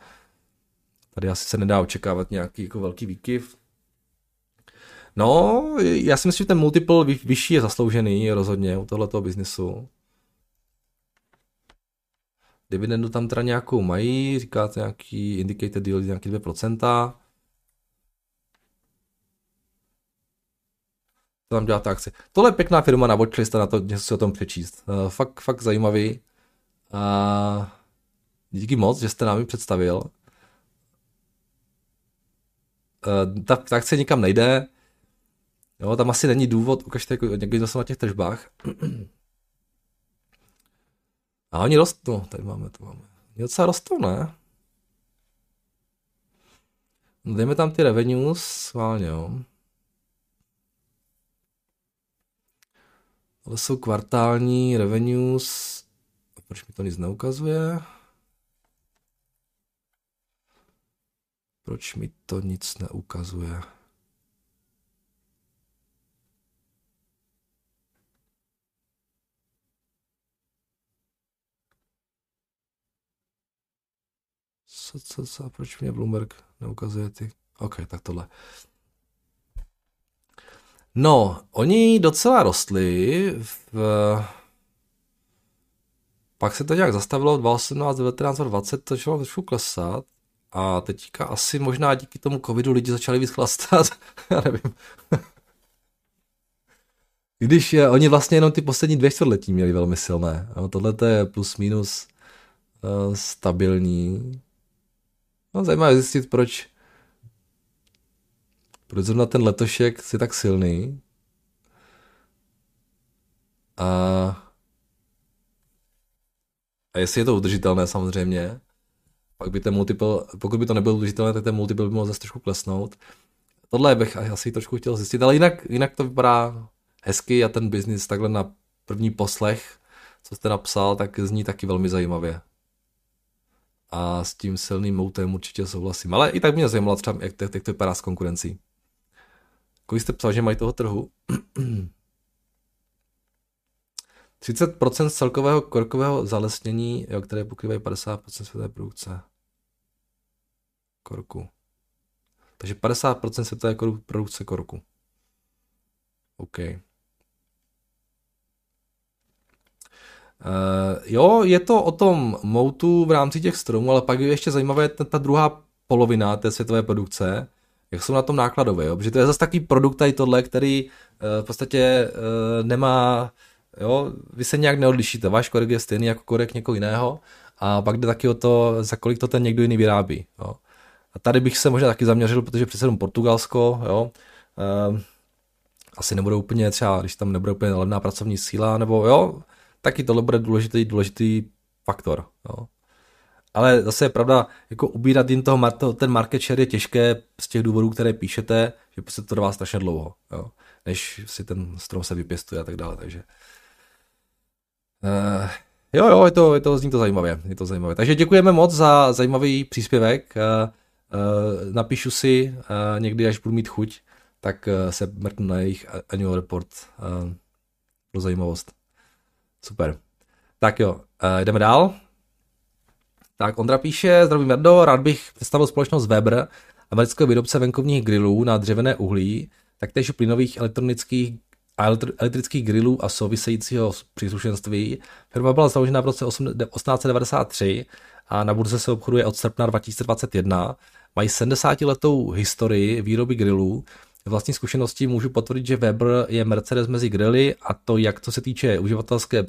Tady asi se nedá očekávat nějaký jako velký výkyv. No, já si myslím, že ten multiple vyšší je zasloužený rozhodně u tohletoho biznisu. Dividendu tam teda nějakou mají, říkáte nějaký indicated yield, nějaký dvě procenta. To tam dělá ta akce. Tohle je pěkná firma na watchlist a na to něco si o tom přečíst. Uh, fakt, fakt zajímavý. Uh, díky moc, že jste nám ji představil. Uh, ta, ta akce nikam nejde. Jo, tam asi není důvod, ukažte, někdy zase na těch tržbách. A oni rostou, tady máme, to máme. Oni docela rostou, ne? No dejme tam ty revenues, schválně, jo. Tohle jsou kvartální revenues. A proč mi to nic neukazuje? Proč mi to nic neukazuje? Co, co, co, proč mě Bloomberg neukazuje ty? OK, tak tohle. No, oni docela rostli. V... Pak se to nějak zastavilo dvacet osmnáct, devatenáct, dvacet, to začalo trošku klesat. A teďka asi možná díky tomu covidu lidi začali víc chlastat. Já nevím. Když je, oni vlastně jenom ty poslední dvě čtvrtletí měli velmi silné. No, tohle je plus minus uh, stabilní. No, zajímavé zjistit, proč, proč zrovna ten letošek je tak silný. A A jestli je to udržitelné samozřejmě, pak by ten multiple, pokud by to nebylo udržitelné, tak ten multiple by mohl zase trošku klesnout. Tohle bych asi trošku chtěl zjistit, ale jinak, jinak to vypadá hezky a ten biznis takhle na první poslech, co jste napsal, tak zní taky velmi zajímavě. A s tím silným moutem určitě souhlasím. Ale i tak mě zajímalo třeba, jak to, jak to vypadá s konkurencí. Kolik jste psal, že mají toho trhu? třicet procent z celkového korkového zalesnění, jo, které pokrývají padesát procent světové produkce korku. Takže padesát procent světové produkce korku. OK. Uh, jo, je to o tom moutu v rámci těch stromů, ale pak je ještě zajímavé ta, ta druhá polovina té světové produkce, jak jsou na tom nákladové, jo? Protože to je zase takový produkt tady tohle, který uh, v podstatě uh, nemá, jo, vy se nějak neodlišíte, váš korek je stejný jako korek někoho jiného a pak jde taky o to, za kolik to ten někdo jiný vyrábí, jo? A tady bych se možná taky zaměřil, protože přece jenom Portugalsko, jo, uh, asi nebude úplně třeba, když tam nebude úplně levná pracovní síla, nebo jo, taky tohle bude důležitý, důležitý faktor. Jo. Ale zase je pravda, jako ubírat jim toho, ten market share je těžké z těch důvodů, které píšete, že prostě to trvá strašně dlouho, jo, než si ten strom se vypěstuje a tak dále, takže uh, jo, jo, je to, je to, zní to zajímavě, je to zajímavé. Takže děkujeme moc za zajímavý příspěvek, uh, uh, napíšu si uh, někdy, až budu mít chuť, tak uh, se mrknu na jejich annual report uh, pro zajímavost. Super. Tak jo, jdeme dál. Tak Ondra píše, zdravím Jardo, rád bych představil společnost Weber, amerického výrobce venkovních grillů na dřevěné uhlí, taktéž plynových elektronických a elektrických grillů a souvisejícího příslušenství. Firma byla založena v roce osmnáct devadesát tři a na burze se obchoduje od srpna dva tisíce dvacet jedna. Mají sedmdesátiletou historii výroby grillů. Vlastní zkušenosti můžu potvrdit, že Weber je Mercedes mezi grily, a to jak to se týče uživatelské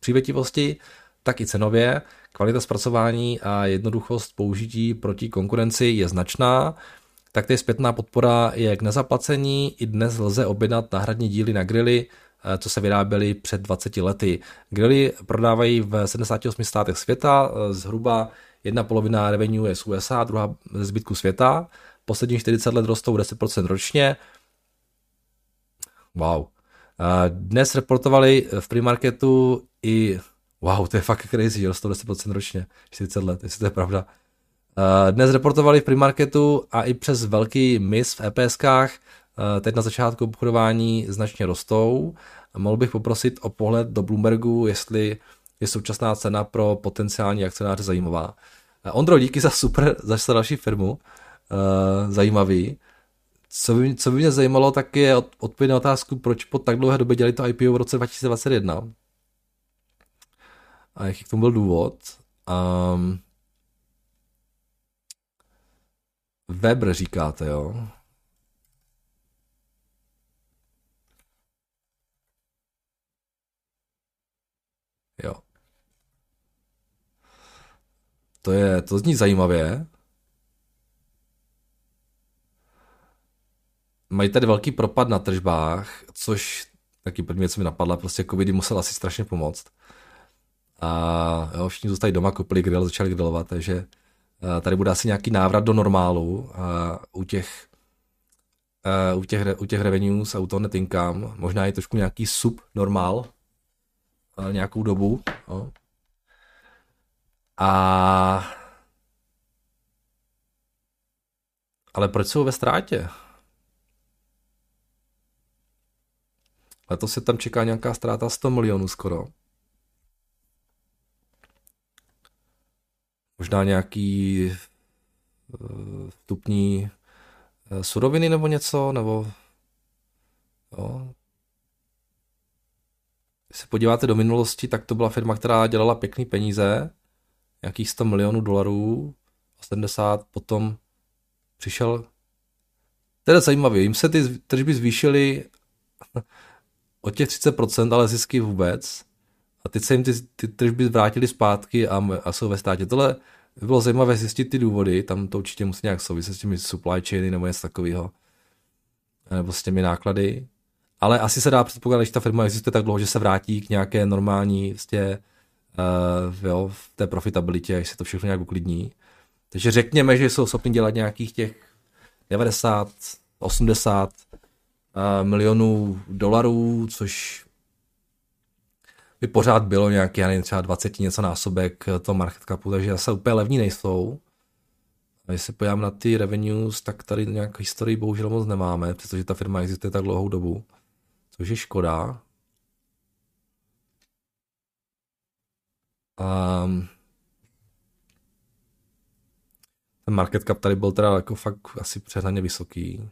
přívětivosti, tak i cenově. Kvalita zpracování a jednoduchost použití proti konkurenci je značná. Taktéž zpětná podpora je k nezaplacení. I dnes lze objednat náhradní díly na grily, co se vyráběly před dvaceti lety. Grily prodávají v sedmdesáti osmi státech světa, zhruba jedna polovina revenue je z U S A, druhá ze zbytku světa. Posledních čtyřicet let rostou deset procent ročně. Wow. Dnes reportovali v pre-marketu i... Wow, to je fakt crazy, že rostou deset procent ročně. čtyřicet let, jestli to je pravda. Dnes reportovali v pre-marketu a i přes velký mis v EPSkách. Teď na začátku obchodování značně rostou. Mohl bych poprosit o pohled do Bloombergu, jestli je současná cena pro potenciální akcionáře zajímavá. Ondro, díky za super, za další firmu. Uh, zajímavý. Co by, co by mě zajímalo, tak je odpověď na otázku, proč po tak dlouhé době dělali to I P O v roce dva tisíce dvacet jedna. A jaký k tomu byl důvod. Um, Weber říkáte, jo? Jo. To je, to zní zajímavě. Mají tady velký propad na tržbách, což taky první věc mi napadla, prostě covid musel asi strašně pomoct. A jo, všichni zůstali doma, koupili grill, začali grillovat, takže tady bude asi nějaký návrat do normálu a u těch u těch, u těch revenues a u toho net income, možná je trošku nějaký subnormál nějakou dobu. Jo. A ale proč jsou ve ztrátě? Letos se tam čeká nějaká ztráta sto milionů skoro. Možná nějaký vstupní suroviny nebo něco, nebo jo. Když se podíváte do minulosti, tak to byla firma, která dělala pěkný peníze, nějakých sto milionů dolarů, a sedmdesát potom přišel. To je zajímavé, jim se ty tržby zvýšily o těch třicet procent, ale zisky vůbec. A teď se jim ty, ty tržby vrátily zpátky a, a jsou ve státě. Tohle bylo zajímavé zjistit ty důvody, tam to určitě musí nějak souviset s těmi supply chainy nebo něco takového. Nebo s těmi náklady. Ale asi se dá předpokládat, že ta firma existuje tak dlouho, že se vrátí k nějaké normální vlastně, uh, jo, v té profitabilitě, až se to všechno nějak uklidní. Takže řekněme, že jsou schopni dělat nějakých těch devadesát, osmdesát uh, milionů dolarů, což by pořád bylo nějaký, já nevím, třeba dvacet něco násobek toho market capu, takže zase úplně levní nejsou. A když se podívám na ty revenues, tak tady nějak historii bohužel moc nemáme, protože ta firma existuje tak dlouhou dobu, což je škoda. A ten market cap tady byl teda jako fakt asi přehnaně vysoký.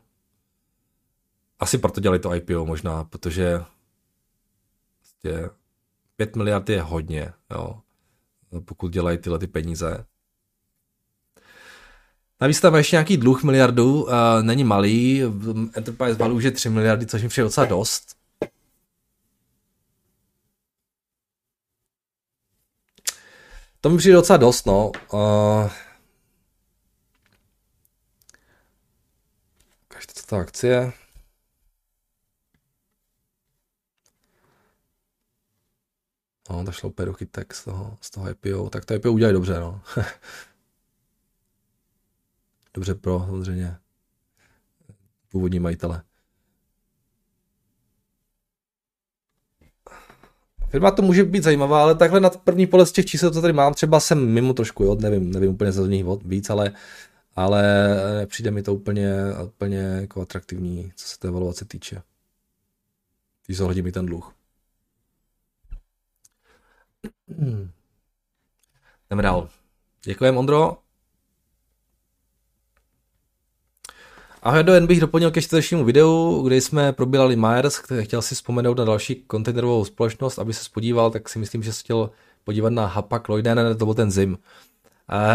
Asi proto dělali to I P O možná, protože vlastně pět miliard je hodně, jo, pokud dělají tyhle ty peníze. Navíc tam ještě nějaký dluh miliardů, uh, není malý, Enterprise value už je tři miliardy, což mi přijde docela dost. To mi přijde docela dost, no. Uh, Každá to ta akcie. No, to šlo úplně do chytek z toho, z toho I P O, tak to I P O udělají dobře, no. Dobře pro, samozřejmě, původní majitele. Firma to může být zajímavá, ale takhle na první pole z těch čísel, co tady mám, třeba jsem mimo trošku, jo, nevím, nevím úplně z nich víc, ale, ale přijde mi to úplně, úplně jako atraktivní, co se té evaluace týče. Když zohledí mi ten dluh. Hmm. Jdeme dál. Děkujeme, Ondro. Ahoj, do jen bych doplnil ke čtvrtečnímu videu, kde jsme probírali Myers, který chtěl si vzpomenout na další kontejnerovou společnost, aby se spodíval, tak si myslím, že se chtěl podívat na Hapa Klojdene, to byl ten Zim.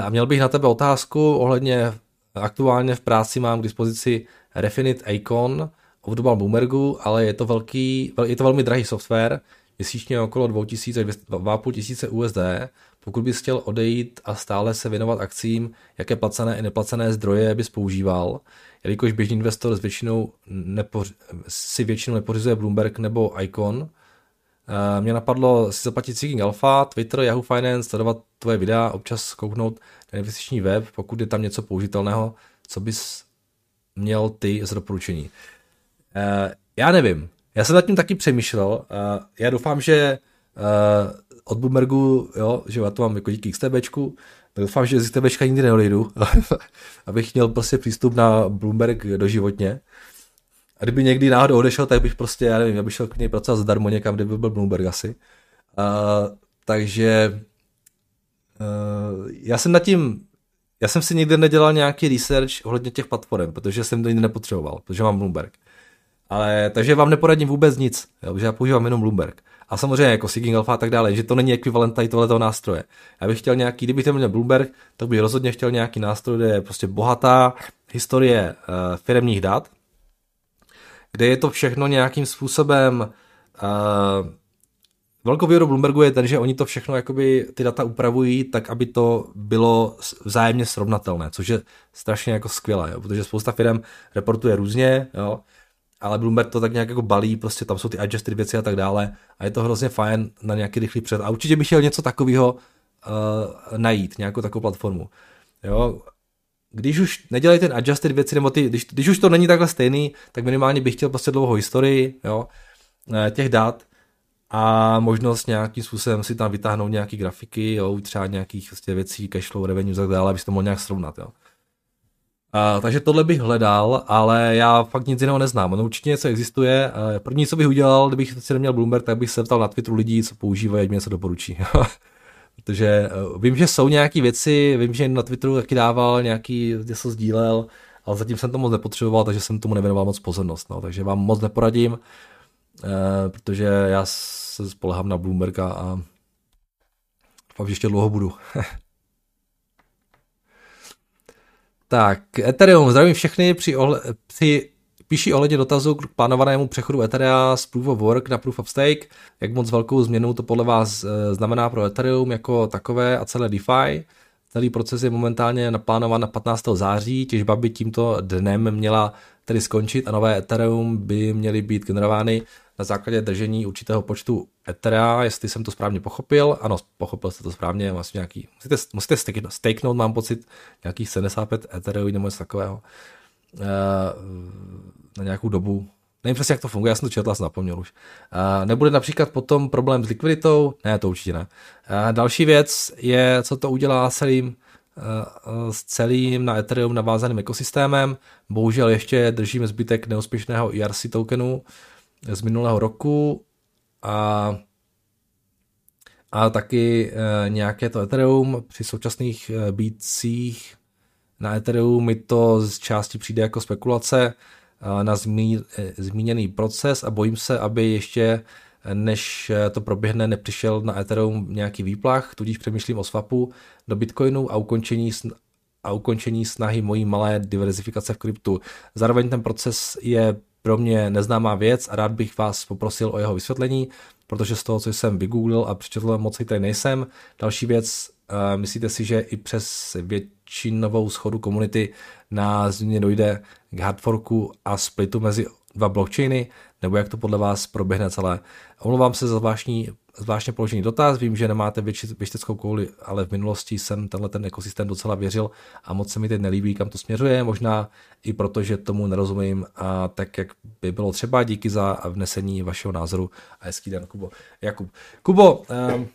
A měl bych na tebe otázku, ohledně aktuálně v práci mám k dispozici Refinite Icon od doba Boomergu, ale je to, velký, je to velmi drahý software, měsíčně okolo dva tisíce až dva a půl tisíce U S D. Pokud bys chtěl odejít a stále se věnovat akcím, jaké placené i neplacené zdroje bys používal, jelikož běžný investor s většinou nepoři- si většinou nepořizuje Bloomberg nebo Icon. Mě napadlo si zaplatit Seeking Alpha, Twitter, Yahoo Finance, sledovat tvoje videa, občas kouknout na investiční web, pokud je tam něco použitelného, co bys měl ty z doporučení. Já nevím. Já jsem nad tím taky přemýšlel. Já doufám, že od Bloombergu, jo, že já to mám jako díky XTBčku, tak doufám, že z XTBčka nikdy neodejdu, abych měl prostě přístup na Bloomberg doživotně. A kdyby někdy náhodou odešel, tak bych prostě, já nevím, já bych šel k něj pracovat zadarmo někam, kde by byl Bloomberg asi. Uh, takže uh, já jsem nad tím, já jsem si nikdy nedělal nějaký research ohledně těch platform, protože jsem to nikdy nepotřeboval, protože mám Bloomberg. Ale, takže vám neporadím vůbec nic, jo, protože já používám jenom Bloomberg. A samozřejmě jako Seeking Alpha a tak dále, že to není ekvivalent tady tohletoho nástroje. Já bych chtěl nějaký, kdybych měl Bloomberg, tak bych rozhodně chtěl nějaký nástroj, kde je prostě bohatá historie uh, firemních dat, kde je to všechno nějakým způsobem, uh, velkou výhodou Bloombergu je ten, že oni to všechno, jakoby ty data upravují tak, aby to bylo vzájemně srovnatelné, což je strašně jako skvělé, jo, protože spousta firem reportuje různě, jo, ale Bloomberg to tak nějak jako balí, prostě tam jsou ty adjusted věci a tak dále a je to hrozně fajn na nějaký rychlý před. A určitě bych chtěl něco takového uh, najít, nějakou takovou platformu. Jo? Když už nedělají ten adjusted věci, nebo ty, když, když už to není takhle stejný, tak minimálně bych chtěl prostě dlouhou historii, jo? Těch dat a možnost nějakým způsobem si tam vytáhnout nějaký grafiky, jo? Třeba nějakých prostě věcí, cashflow, revenue a tak dále, aby si to mohl nějak srovnat. Jo? Uh, takže tohle bych hledal, ale já fakt nic jiného neznám. No určitě něco existuje. Uh, první, co bych udělal, kdybych si neměl Bloomberg, tak bych se ptal na Twitteru lidí, co používají, ať mě něco doporučí. Protože uh, vím, že jsou nějaké věci, vím, že na Twitteru taky dával nějaký, kde se sdílel, ale zatím jsem to moc nepotřeboval, takže jsem tomu nevěnoval moc pozornost. No. Takže vám moc neporadím, uh, protože já se spolehám na Bloomberga a fakt, že ještě dlouho budu. Tak, Ethereum, zdravím všechny, při ohle, při, píší ohledně dotazu k plánovanému přechodu Etherea z Proof of Work na Proof of Stake, jak moc velkou změnu to podle vás znamená pro Ethereum jako takové a celé DeFi. Celý proces je momentálně naplánován na patnáctého září, těžba by tímto dnem měla tedy skončit a nové Ethereum by měly být generovány na základě držení určitého počtu Ethera, jestli jsem to správně pochopil. Ano, pochopil jste to správně, vlastně nějaký, musíte, musíte stakenout, mám pocit, nějakých sedmdesát pět Etherů nebo něco takového na nějakou dobu. Nevím přesně, jak to funguje, já jsem to četl, jsem zapomněl už. Nebude například potom problém s likviditou? Ne, to určitě ne. Další věc je, co to udělá celým, s celým na Ethereum navázaným ekosystémem. Bohužel ještě držíme zbytek neúspěšného E R C tokenu z minulého roku a, a taky nějaké to Ethereum při současných bících na Ethereum mi to z části přijde jako spekulace na zmíněný proces a bojím se, aby ještě než to proběhne, nepřišel na Ethereum nějaký výplach, tudíž přemýšlím o swapu do Bitcoinu a ukončení, a ukončení snahy mojí malé diverzifikace v kryptu. Zároveň ten proces je pro mě neznámá věc a rád bych vás poprosil o jeho vysvětlení, protože z toho, co jsem vygooglil a přečetl, moc tady nejsem. Další věc, myslíte si, že i přes většinovou schodu komunity na změně dojde k hardforku a splitu mezi dva blockchainy, nebo jak to podle vás proběhne celé? Omlouvám se za zvláštní, zvláštně položený dotaz, vím, že nemáte věšteckou kouli, ale v minulosti jsem tenhle ten ekosystém docela věřil a moc se mi teď nelíbí, kam to směřuje, možná i proto, že tomu nerozumím a tak, jak by bylo třeba. Díky za vnesení vašeho názoru a hezký den, Kubo. Jakub. Kubo, um,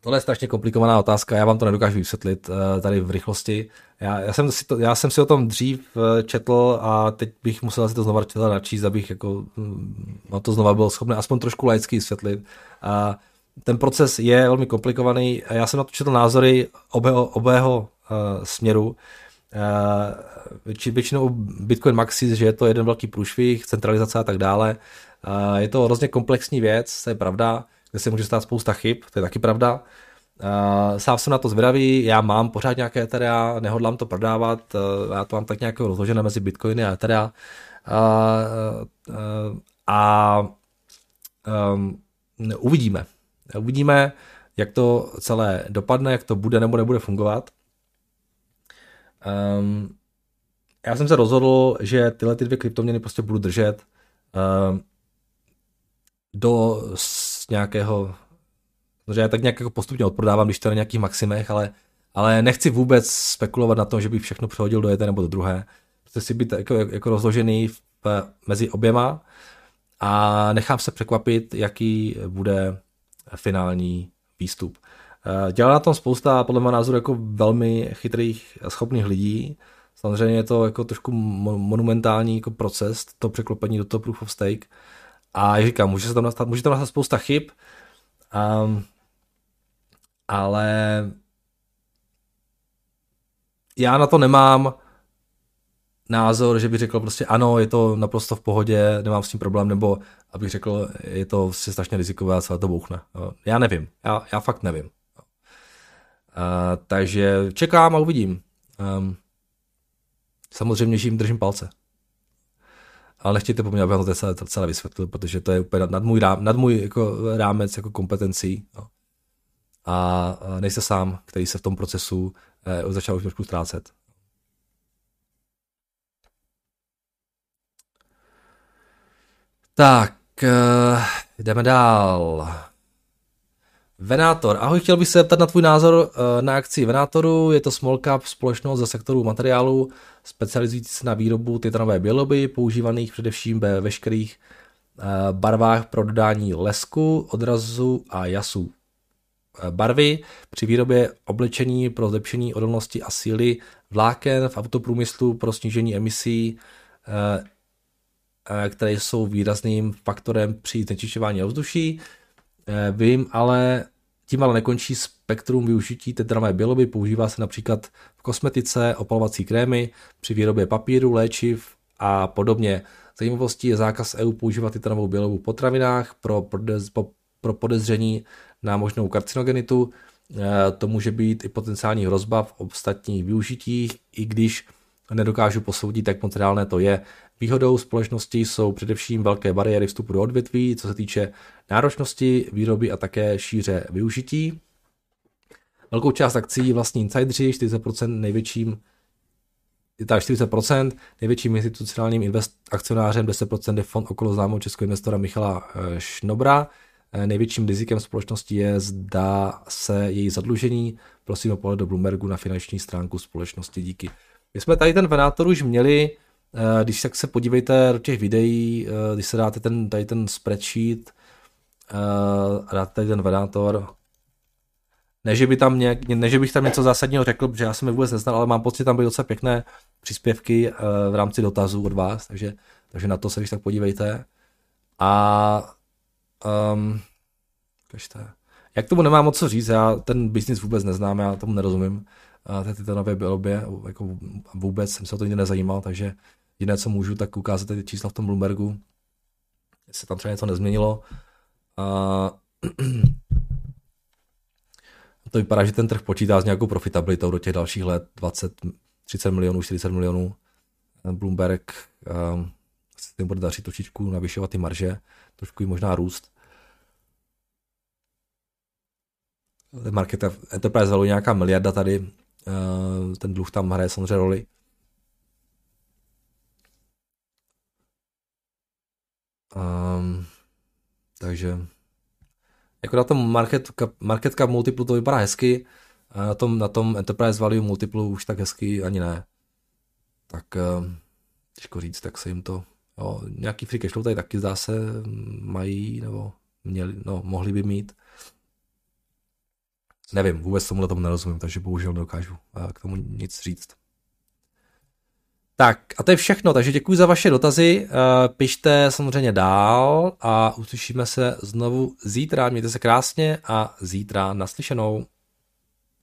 tohle je strašně komplikovaná otázka, já vám to nedokážu vysvětlit uh, tady v rychlosti. Já, já, jsem si to, já jsem si o tom dřív četl a teď bych musel si to znova načíst, abych jako, no to znova byl schopný aspoň trošku laicky vysvětlit. A ten proces je velmi komplikovaný a já jsem na to četl názory obého, obého uh, směru. Uh, většinou Bitcoin Maxis, že je to jeden velký průšvih, centralizace a tak dále. Uh, je to hrozně komplexní věc, to je pravda, kde se může stát spousta chyb, to je taky pravda. Uh, sám jsem na to zvědavý, já mám pořád nějaké Etherea, nehodlám to prodávat, uh, já to mám tak nějak rozložené mezi Bitcoiny a Etherea. Uh, uh, uh, a um, uvidíme. Uvidíme, jak to celé dopadne, jak to bude nebo nebude fungovat. Um, já jsem se rozhodl, že tyhle ty dvě kryptoměny prostě budu držet uh, do nějakého, protože já tak nějak jako postupně odprodávám, když to na nějakých maximech, ale, ale nechci vůbec spekulovat na tom, že bych všechno přehodil do jedné nebo do druhé. Chci si být jako, jako rozložený v, mezi oběma a nechám se překvapit, jaký bude finální výstup. Dělá na tom spousta, podle mého názoru, jako velmi chytrých a schopných lidí. Samozřejmě je to jako trošku monumentální jako proces, to překlopení do toho proof of stake. A jak říkám, může se tam nastat, může tam nastat spousta chyb, Um, ale já na to nemám názor, že bych řekl prostě ano, je to naprosto v pohodě, nemám s tím problém, nebo abych řekl, je to vlastně strašně rizikové a celé to bouchne. Já nevím, já, já fakt nevím. Uh, takže čekám a uvidím. Um, samozřejmě, že jim držím palce. Ale nechtějte po mně, abych to celé, celé vysvětlil, protože to je úplně nad můj, rám, nad můj jako rámec jako kompetencí. No. A nejste sám, který se v tom procesu eh, začal už trošku ztrácet. Tak, eh, jdeme dál. Venátor. Ahoj, chtěl bych se zeptat na tvůj názor eh, na akci Venátoru. Je to small cap společnost ze sektoru materiálu, specializující se na výrobu titanové běloby, používaných především ve veškerých eh, barvách pro dodání lesku, odrazu a jasu. Eh, barvy při výrobě oblečení pro zlepšení odolnosti a síly vláken v autoprůmyslu pro snížení emisí, eh, eh, které jsou výrazným faktorem při znečišťování ovzduší. Eh, vím, ale tím ale nekončí spektrum využití tetranové běloby, používá se například v kosmetice, opalovací krémy, při výrobě papíru, léčiv a podobně. Zajímavostí je zákaz E U používat tetranovou bělobu v potravinách pro, podez, po, pro podezření na možnou karcinogenitu. E, to může být i potenciální hrozba v ostatních využitích, i když nedokážu posoudit, jak moc reálné to je. Výhodou společnosti jsou především velké bariéry vstupu do odvětví, co se týče náročnosti výroby a také šíře využití. Velkou část akcí vlastní insidři, čtyřicet procent největším je tam čtyřicet procent, největším institucionálním invest, akcionářem deset procent je fond okolo známého českého investora Michala Šnobra. Největším rizikem společnosti je, zdá se, její zadlužení. Prosím o pohled do Bloombergu na finanční stránku společnosti, díky. My jsme tady ten venátor už měli, když tak se podívejte do těch videí, když se dáte ten, tady ten spreadsheet a dáte tady ten venátor. Ne, že by tam nějak, ne, že bych tam něco zásadního řekl, protože já jsem je vůbec neznal, ale mám pocit, tam byly docela pěkné příspěvky v rámci dotazů od vás, takže, takže na to se když tak podívejte. A Um, jak tomu nemám moc co říct, já ten business vůbec neznám, já tomu nerozumím. Tyto nové bylobě, jako vůbec jsem se o to nikdy nezajímal, takže jediné, co můžu, tak ukázat ty čísla v tom Bloombergu, jestli se tam třeba něco nezměnilo. Uh, to vypadá, že ten trh počítá s nějakou profitabilitou do těch dalších let, dvacet, třicet milionů, čtyřicet milionů. Bloomberg um, se tím bude daří trošičku navyšovat ty marže, trošku jí možná růst. Ten market enterprise value nějaká miliarda tady, ten dluh tam hraje samozřejmě roli. Um, takže jako na tom market cap, market cap multiplu to vypadá hezky, a na tom, na tom enterprise value multiplu už tak hezky ani ne. Tak těžko říct, tak se jim to... Jo, nějaký free cash flow tady taky zdá se mají, nebo měli, no, mohli by mít. Nevím, vůbec tomuhle tomu nerozumím, takže bohužel nedokážu k tomu nic říct. Tak a to je všechno, takže děkuji za vaše dotazy, pište samozřejmě dál a uslyšíme se znovu zítra, mějte se krásně a zítra naslyšenou.